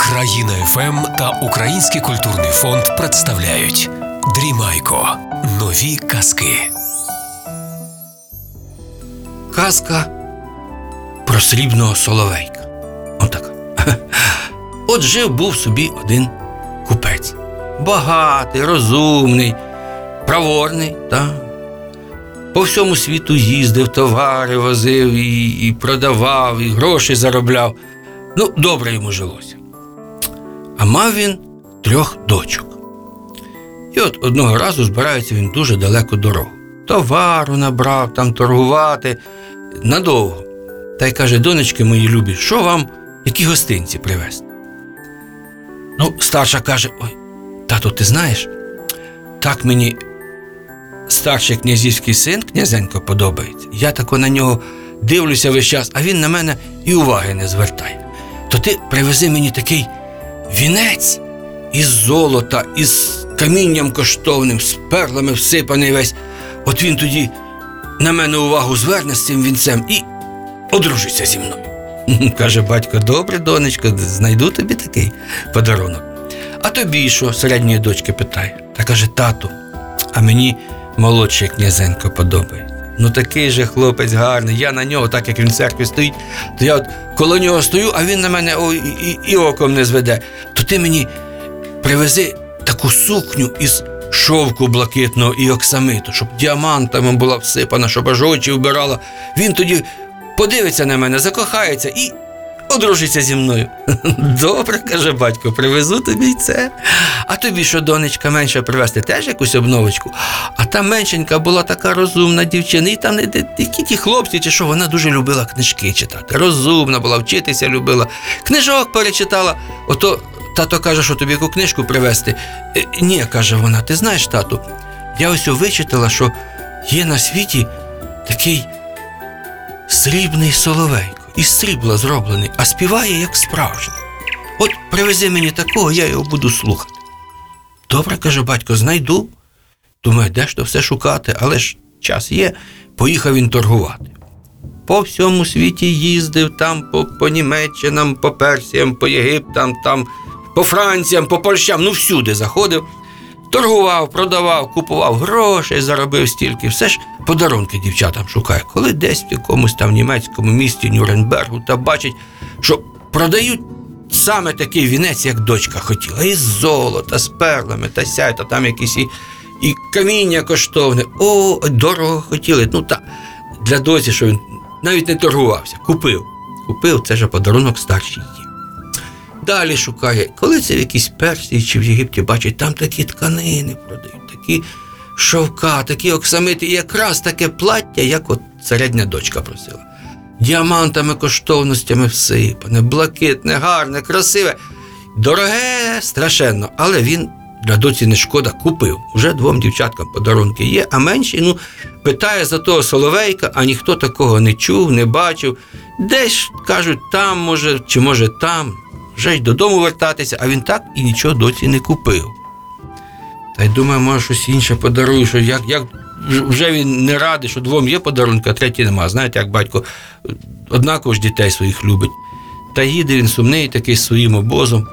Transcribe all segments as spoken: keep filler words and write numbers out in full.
Країна еф ем та Український культурний фонд представляють Дрімайко. Нові казки. Казка про срібного соловейка. Отак. От жив був собі один купець. Багатий, розумний, проворний, та по всьому світу їздив, товари возив і, і продавав, і гроші заробляв. Ну, добре йому жилося. А мав він трьох дочок. І от одного разу збирається він дуже далеко дорогу. Товару набрав, там торгувати надовго. Та й каже: донечки мої любі, що вам, які гостинці привезти? Ну, старша каже: ой, тату, ти знаєш, так мені старший князівський син, князенько, подобається. Я тако на нього дивлюся весь час, а він на мене і уваги не звертає. То ти привези мені такий вінець із золота, із камінням коштовним, з перлами всипаний весь. От він тоді на мене увагу зверне з цим вінцем і одружиться зі мною. Каже батько: добре, донечко, знайду тобі такий подарунок. А тобі що, середньої дочки, питає. Та каже: тату, а мені молодший князенько подобається. Ну такий же хлопець гарний, я на нього, так як він в церкві стоїть, то я от коло нього стою, а він на мене о, і, і, і оком не зведе. То ти мені привези таку сукню із шовку блакитного і оксамиту, щоб діамантами була всипана, щоб аж очі вбирала. Він тоді подивиться на мене, закохається і одружиться зі мною. Добре, каже батько, привезу тобі й це. А тобі що, донечка, менша привезти? Теж якусь обновочку? А та меншенька була така розумна дівчина, і там не які ті хлопці, чи що, вона дуже любила книжки читати. Розумна була, вчитися любила. Книжок перечитала. Ото тато каже, що тобі яку книжку привезти? Ні, каже вона, ти знаєш, тату, я ось вичитала, що є на світі такий срібний соловейко. Із срібла зроблений, а співає як справжній. От привези мені такого, я його буду слухати. Добре, каже батько, знайду. Думаю, де ж то все шукати, але ж час є. Поїхав він торгувати. По всьому світі їздив, там по, по Німеччинам, по Персіям, по Єгиптам, там, по Франціям, по Польщам, ну всюди заходив. Торгував, продавав, купував, грошей заробив стільки. Все ж подарунки дівчатам шукає. Коли десь в якомусь там німецькому місті Нюрнбергу та бачить, що продають саме такий вінець, як дочка хотіла. І з золота, з перлами, та сяй, та там якісь і, і каміння коштовне. О, дорого хотіли. Ну та для досі, що він навіть не торгувався. Купив. Купив, це ж подарунок старшій її. Далі шукає, коли це в якійсь Персії чи в Єгипті бачить, там такі тканини продають, такі шовка, такі оксамити, і якраз таке плаття, як от середня дочка просила. Діамантами, коштовностями всипане, блакитне, гарне, красиве, дороге, страшенно. Але він для доці не шкода, купив. Уже двом дівчаткам подарунки є, а менші, ну, питає за того соловейка, а ніхто такого не чув, не бачив. Десь, кажуть, там може, чи може там. Вже й додому вертатися, а він так і нічого доці не купив. Та й думає, може, щось інше подарую, що як, як вже він не радий, що двом є подарунки, а третій нема. Знаєте, як батько однаково ж дітей своїх любить. Та їде він сумний, такий з своїм обозом.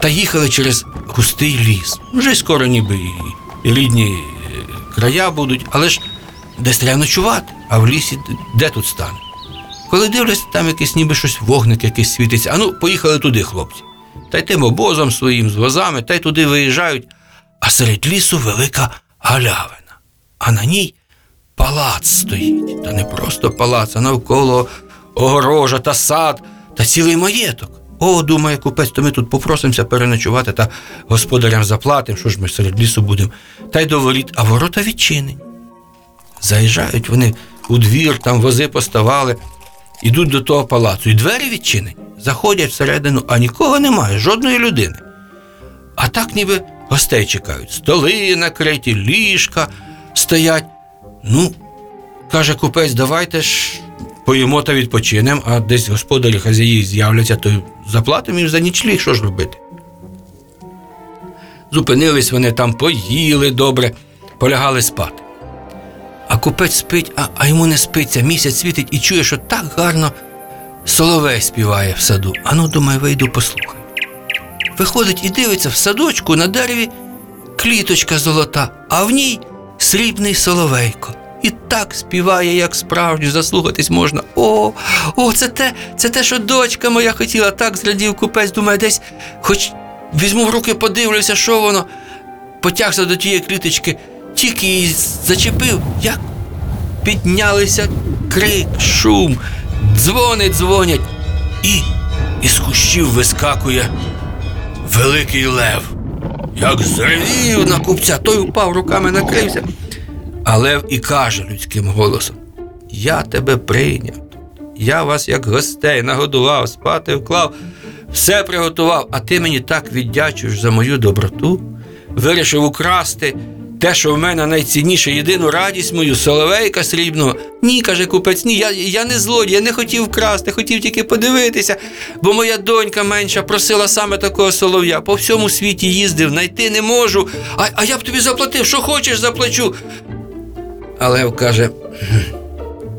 Та їхали через густий ліс. Вже скоро ніби і рідні края будуть, але ж десь треба ночувати, а в лісі де тут стане? Коли дивляться, там якийсь ніби щось, вогник якийсь світиться. А ну, поїхали туди, хлопці. Та й тим обозом своїм, з возами, та й туди виїжджають. А серед лісу велика галявина. А на ній палац стоїть. Та не просто палац, а навколо огорожа та сад, та цілий маєток. О, думає купець, то ми тут попросимося переночувати та господарям заплатимо, що ж ми серед лісу будемо. Та й до воріт, а ворота відчинені. Заїжджають вони у двір, там вози поставали. Ідуть до того палацу, і двері відчинені, заходять всередину, а нікого немає, жодної людини. А так ніби гостей чекають. Столи накриті, ліжка стоять. Ну, каже купець, давайте ж поїмо та відпочинемо, а десь господарі, хазяї з'являться, то заплатимо їм за нічліг, що ж робити. Зупинились вони там, поїли добре, полягали спати. А купець спить, а, а йому не спиться, місяць світить і чує, що так гарно Соловей співає в саду. Ану, думаю, вийду послухаю. Виходить і дивиться, в садочку на дереві кліточка золота, а в ній срібний соловейко. І так співає, як справді, заслухатись можна. О, о, це те, це те, що дочка моя хотіла. Так зрадів купець, думає, десь хоч візьму в руки, подивлюся, що воно. Потягся до тієї кліточки, тільки її зачепив, як піднялися крик, шум, дзвони дзвонять. І із кущів вискакує великий лев. Як зревів на купця, той упав, руками накрився. А лев і каже людським голосом: я тебе прийняв, я вас як гостей нагодував, спати вклав, все приготував, а ти мені так віддячуєш за мою доброту. Вирішив украсти те, що в мене найцінніше, єдину радість мою, соловейка срібного. Ні, каже купець, ні, я, я не злодій, я не хотів красти, хотів тільки подивитися, бо моя донька менша просила саме такого солов'я. По всьому світі їздив, знайти не можу, а, а я б тобі заплатив, що хочеш заплачу. А лев каже: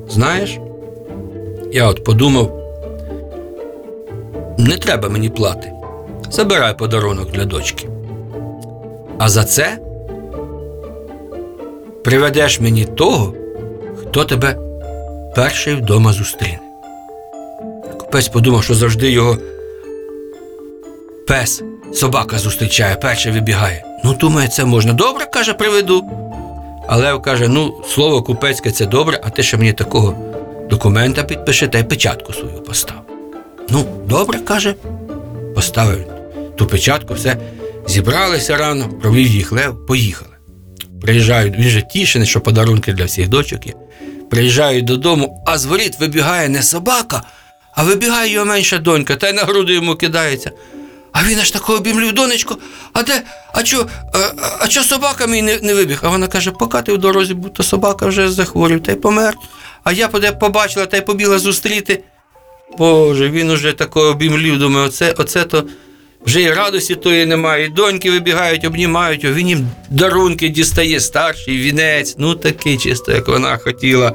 знаєш, я от подумав, не треба мені плати, забирай подарунок для дочки. А за це приведеш мені того, хто тебе перший вдома зустріне. Купець подумав, що завжди його пес, собака зустрічає, перший вибігає. Ну, думає, це можна. Добре, каже, приведу. А лев каже: ну, слово купецьке це добре, а ти ще мені такого документа підпиши та й печатку свою постав. Ну, добре, каже, поставив ту печатку, все. Зібралися рано, провів їх лев, поїхали. Приїжджають, він же тішений, що подарунки для всіх дочок є. Приїжджають додому, а з воріт вибігає не собака, а вибігає його менша донька, та й на груди йому кидається. А він аж такого обімлів: донечко, а де, а чо, а, а чо собака мій не, не вибіг? А вона каже: поки ти в дорозі був, то собака вже захворів, та й помер. А я поде побачила, та й побігла зустріти. Боже, він уже такого обімлів, думаю, оце, оце то... Вже і радості тої немає, і доньки вибігають, обнімають його, він їм дарунки дістає, старший вінець, ну такий чисто, як вона хотіла,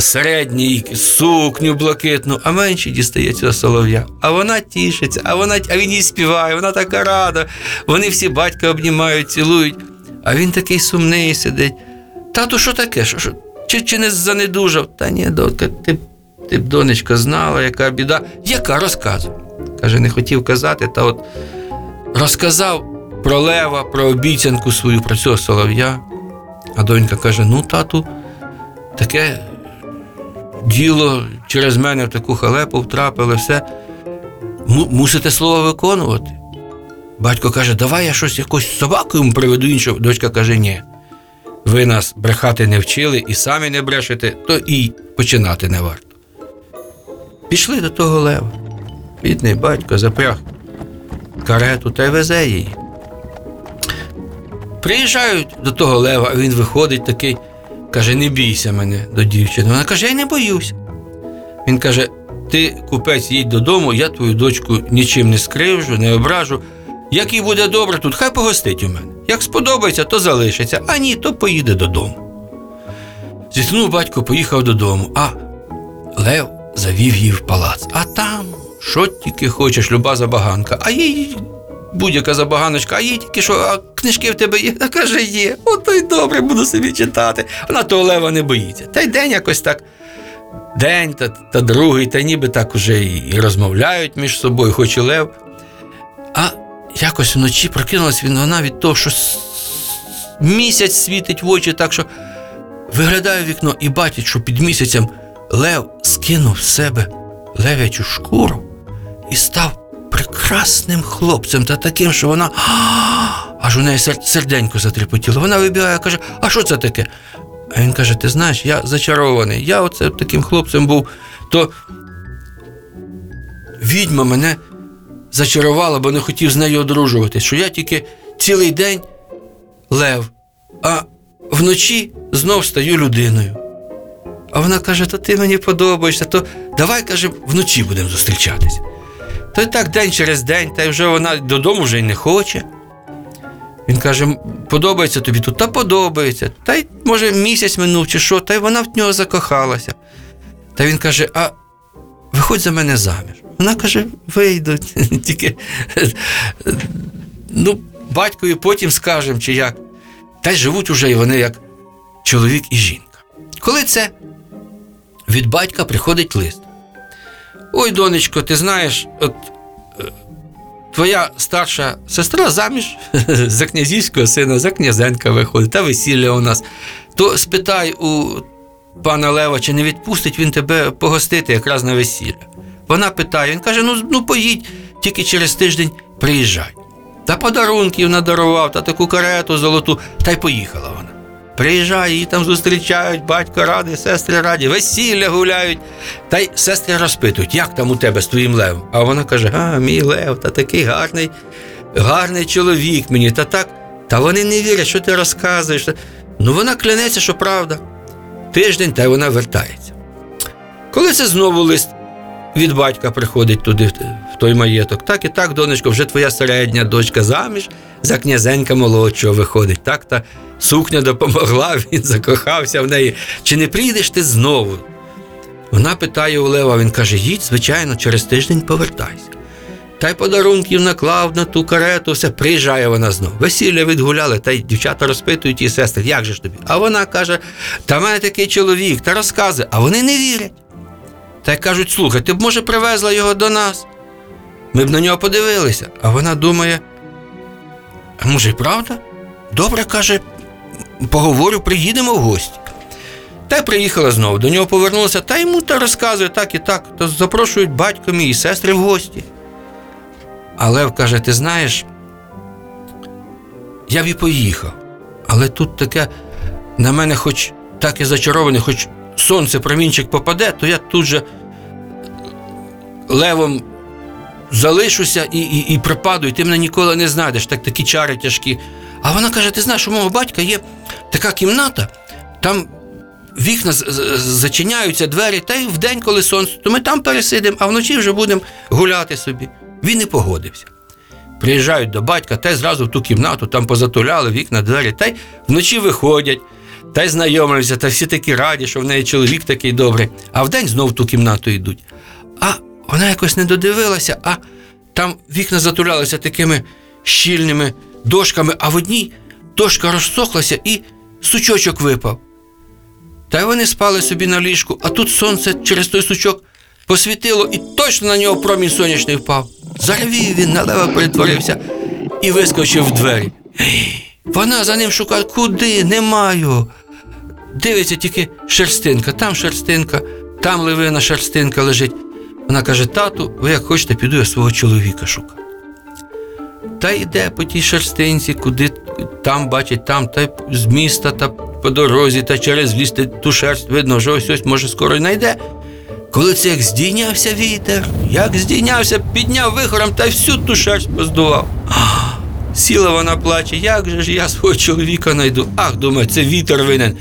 середній, сукню блакитну, а менший дістає цього солов'я. А вона тішиться, а, вона, а він їй співає, вона така рада, вони всі батька обнімають, цілують, а він такий сумний сидить. Тату, що таке? Шо, шо? Чи, чи не занедужав? Та ні, донька, ти, ти б, донечка, знала, яка біда. Яка? Розказує. Каже, не хотів казати, та от розказав про лева, про обіцянку свою, про цього солов'я. А донька каже: ну, тату, таке діло через мене в таку халепу втрапили, все. Мусите слово виконувати. Батько каже: давай я щось якось собаку йому приведу іншого. Дочка каже: ні, ви нас брехати не вчили і самі не брешете, то і починати не варто. Пішли до того лева. Бідний батько запряг карету та й везе її. Приїжджають до того лева, а він виходить такий, каже: не бійся мене, до дівчини. Вона каже: я не боюся. Він каже: ти, купець, їдь додому, я твою дочку нічим не скривжу, не ображу. Як їй буде добре тут, хай погостить у мене. Як сподобається, то залишиться, а ні, то поїде додому. Зітхнув батько, поїхав додому, а лев завів її в палац. А там... що тільки хочеш, люба забаганка. А їй будь-яка забаганочка, а їй тільки що, а книжки в тебе є? Вона каже: є. От то й добре, буду собі читати. Вона того лева не боїться. Та й день якось так, день та, та другий, та ніби так уже і, і розмовляють між собою, хоч і лев. А якось вночі прокинулась він, вона від того, що місяць світить в очі, так що виглядає в вікно і бачить, що під місяцем лев скинув з себе лев'ячу шкуру і став прекрасним хлопцем, та таким, що вона аж у неї серденько затріпотіло. Вона вибігає, каже: а що це таке? А він каже: ти знаєш, я зачарований, я оце таким хлопцем був, то відьма мене зачарувала, бо не хотів з нею одружуватись, що я тільки цілий день лев, а вночі знов стаю людиною. А вона каже: то ти мені подобаєшся, то давай, каже, вночі будемо зустрічатись. То й так день через день, та й вже вона додому вже й не хоче. Він каже: подобається тобі тут? Та подобається. Та й, може, місяць минув чи що, та й вона в нього закохалася. Та він каже: а виходь за мене заміж. Вона каже, вийдуть, тільки, ну, батькові потім скажемо, чи як. Та й живуть уже і вони як чоловік і жінка. Коли це від батька приходить лист. Ой, донечко, ти знаєш, от твоя старша сестра заміж за князівського сина, за князенка виходить, та весілля у нас. То спитай у пана Лева, чи не відпустить він тебе погостити якраз на весілля. Вона питає, він каже, ну, ну поїдь, тільки через тиждень приїжджай. Та подарунків надарував, та таку карету золоту, та й поїхала вона. Приїжджає, її там зустрічають, батько радий, сестри раді, весілля гуляють. Та й сестри розпитують, як там у тебе з твоїм Левом? А вона каже, а, мій Лев, та такий гарний, гарний чоловік мені, та так. Та вони не вірять, що ти розказуєш. Ну, вона клянеться, що правда. Тиждень, та й вона вертається. Коли це знову лист від батька приходить туди, в той маєток, так і так, донечко, вже твоя середня дочка заміж за князенька молодшого виходить. Так, та сукня допомогла, він закохався в неї. Чи не прийдеш ти знову? Вона питає у Лева, він каже, їдь, звичайно, через тиждень повертайся. Та й подарунків наклав на ту карету, все, приїжджає вона знову. Весілля відгуляли, та й дівчата розпитують її сестри, як же ж тобі? А вона каже, та в мене такий чоловік, та розказує, а вони не вірять. Та й кажуть, слухай, ти б, може, привезла його до нас? Ми б на нього подивилися. А вона думає, а може й правда? Добре, каже, поговорю, приїдемо в гості. Та й приїхала знову, до нього повернулася, та йому та розказує так і так, то запрошують батько мій і сестри в гості. А Лев каже, ти знаєш, я б і поїхав, але тут таке, на мене хоч так і зачарований, хоч сонце, промінчик попаде, то я тут же Левом залишуся і, і, і пропаду, і ти мене ніколи не знайдеш, так такі чари тяжкі. А вона каже, ти знаєш, у мого батька є така кімната, там вікна зачиняються, двері, та й вдень, коли сонце, то ми там пересидимо, а вночі вже будемо гуляти собі. Він і погодився. Приїжджають до батька, та й зразу в ту кімнату, там позатуляли вікна, двері, та й вночі виходять, та й знайомляться, та всі такі раді, що в неї чоловік такий добрий, а вдень знов в ту кімнату йдуть. А вона якось не додивилася, а там вікна затулялися такими щільними дошками, а в одній дошка розсохлася і сучочок випав. Та й вони спали собі на ліжку, а тут сонце через той сучок посвітило, і точно на нього промінь сонячний впав. Заревів він, на Лева перетворився і вискочив в двері. Вона за ним шукає, куди, нема його. Дивиться тільки шерстинка, там шерстинка, там левина шерстинка лежить. Вона каже, тату, ви як хочете, піду я свого чоловіка шукати. Та йде по тій шерстинці, куди там бачить, там, та з міста, та по дорозі, та через ліс, та ту шерсть, видно, що ось ось, може, скоро й найде. Коли це як здійнявся вітер, як здійнявся, підняв вихором та всю ту шерсть поздував. Ах, сіла вона плаче, як же ж я свого чоловіка найду? Ах, думаю, це вітер винен.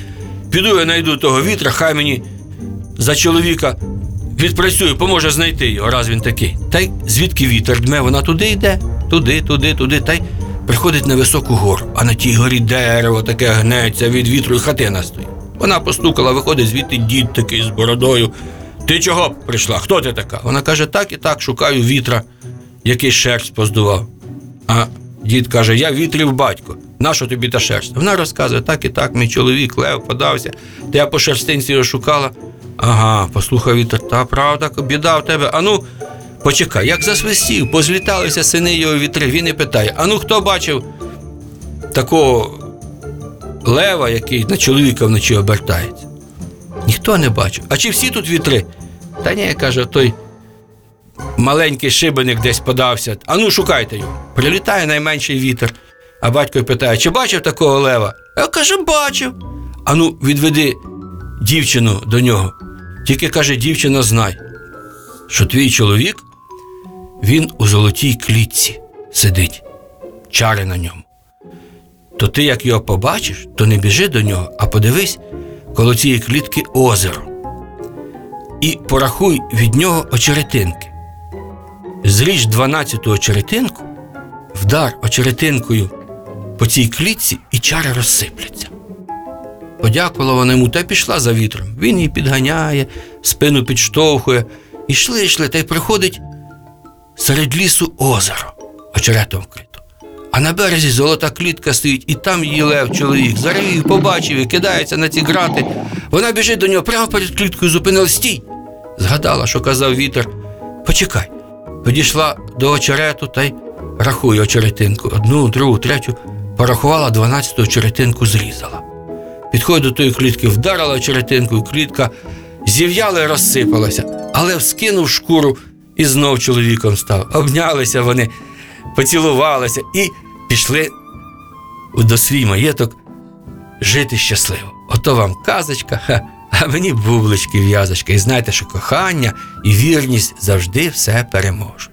Піду я найду того вітра, хай мені за чоловіка відпрацюю, поможе знайти його, раз він такий. Та й звідки вітер дме, вона туди йде, туди, туди, туди, та й приходить на високу гору, а на тій горі дерево таке гнеться від вітру і хатина стоїть. Вона постукала, виходить звідти дід такий з бородою. Ти чого прийшла? Хто ти така? Вона каже, так і так, шукаю вітра, який шерсть поздував. А дід каже, я вітрів батько, нащо тобі та шерсть? Вона розказує, так і так, мій чоловік Лев подався, та я по шерстинці його шукала. Ага, послухав вітер, та правда, біда в тебе, ану, почекай, як засвистів, позліталися сини його вітри, він і питає, ану, хто бачив такого лева, який на чоловіка вночі обертається? Ніхто не бачив. А чи всі тут вітри? Та ні, каже, той маленький шибеник десь подався. А ну, шукайте його. Прилітає найменший вітер. А батько питає, чи бачив такого лева? Я каже, бачив. А ну, відведи дівчину до нього. Тільки, каже, дівчина, знай, що твій чоловік, він у золотій клітці сидить. Чари на ньому. То ти, як його побачиш, то не біжи до нього, а подивись, коло цієї клітки озеро. І порахуй від нього очеретинки. Зріж дванадцяту очеретинку, вдар очеретинкою по цій клітці, і чари розсипляться. Подякувала вона йому та пішла за вітром. Він її підганяє, спину підштовхує, Ішли, йшли, та й приходить серед лісу озеро, очеретом вкрито. А на березі золота клітка стоїть, і там її лев, чоловік, зарив, побачив і кидається на ці грати. Вона біжить до нього, прямо перед кліткою зупинилась. Стій! Згадала, що казав вітер. Почекай. Підійшла до очерету та й рахує очеретинку. Одну, другу, третю. Порахувала, дванадцяту очеретинку зрізала. Підходить до тої клітки, вдарила очеретинку, і клітка зів'яла і розсипалася. Але вскинув шкуру і знов чоловіком став. Обнялися вони, поцілувалися і пішли до свій маєток жити щасливо. Ото вам казочка, ха, а мені бублички-в'язочки. І знайте, що кохання і вірність завжди все переможуть.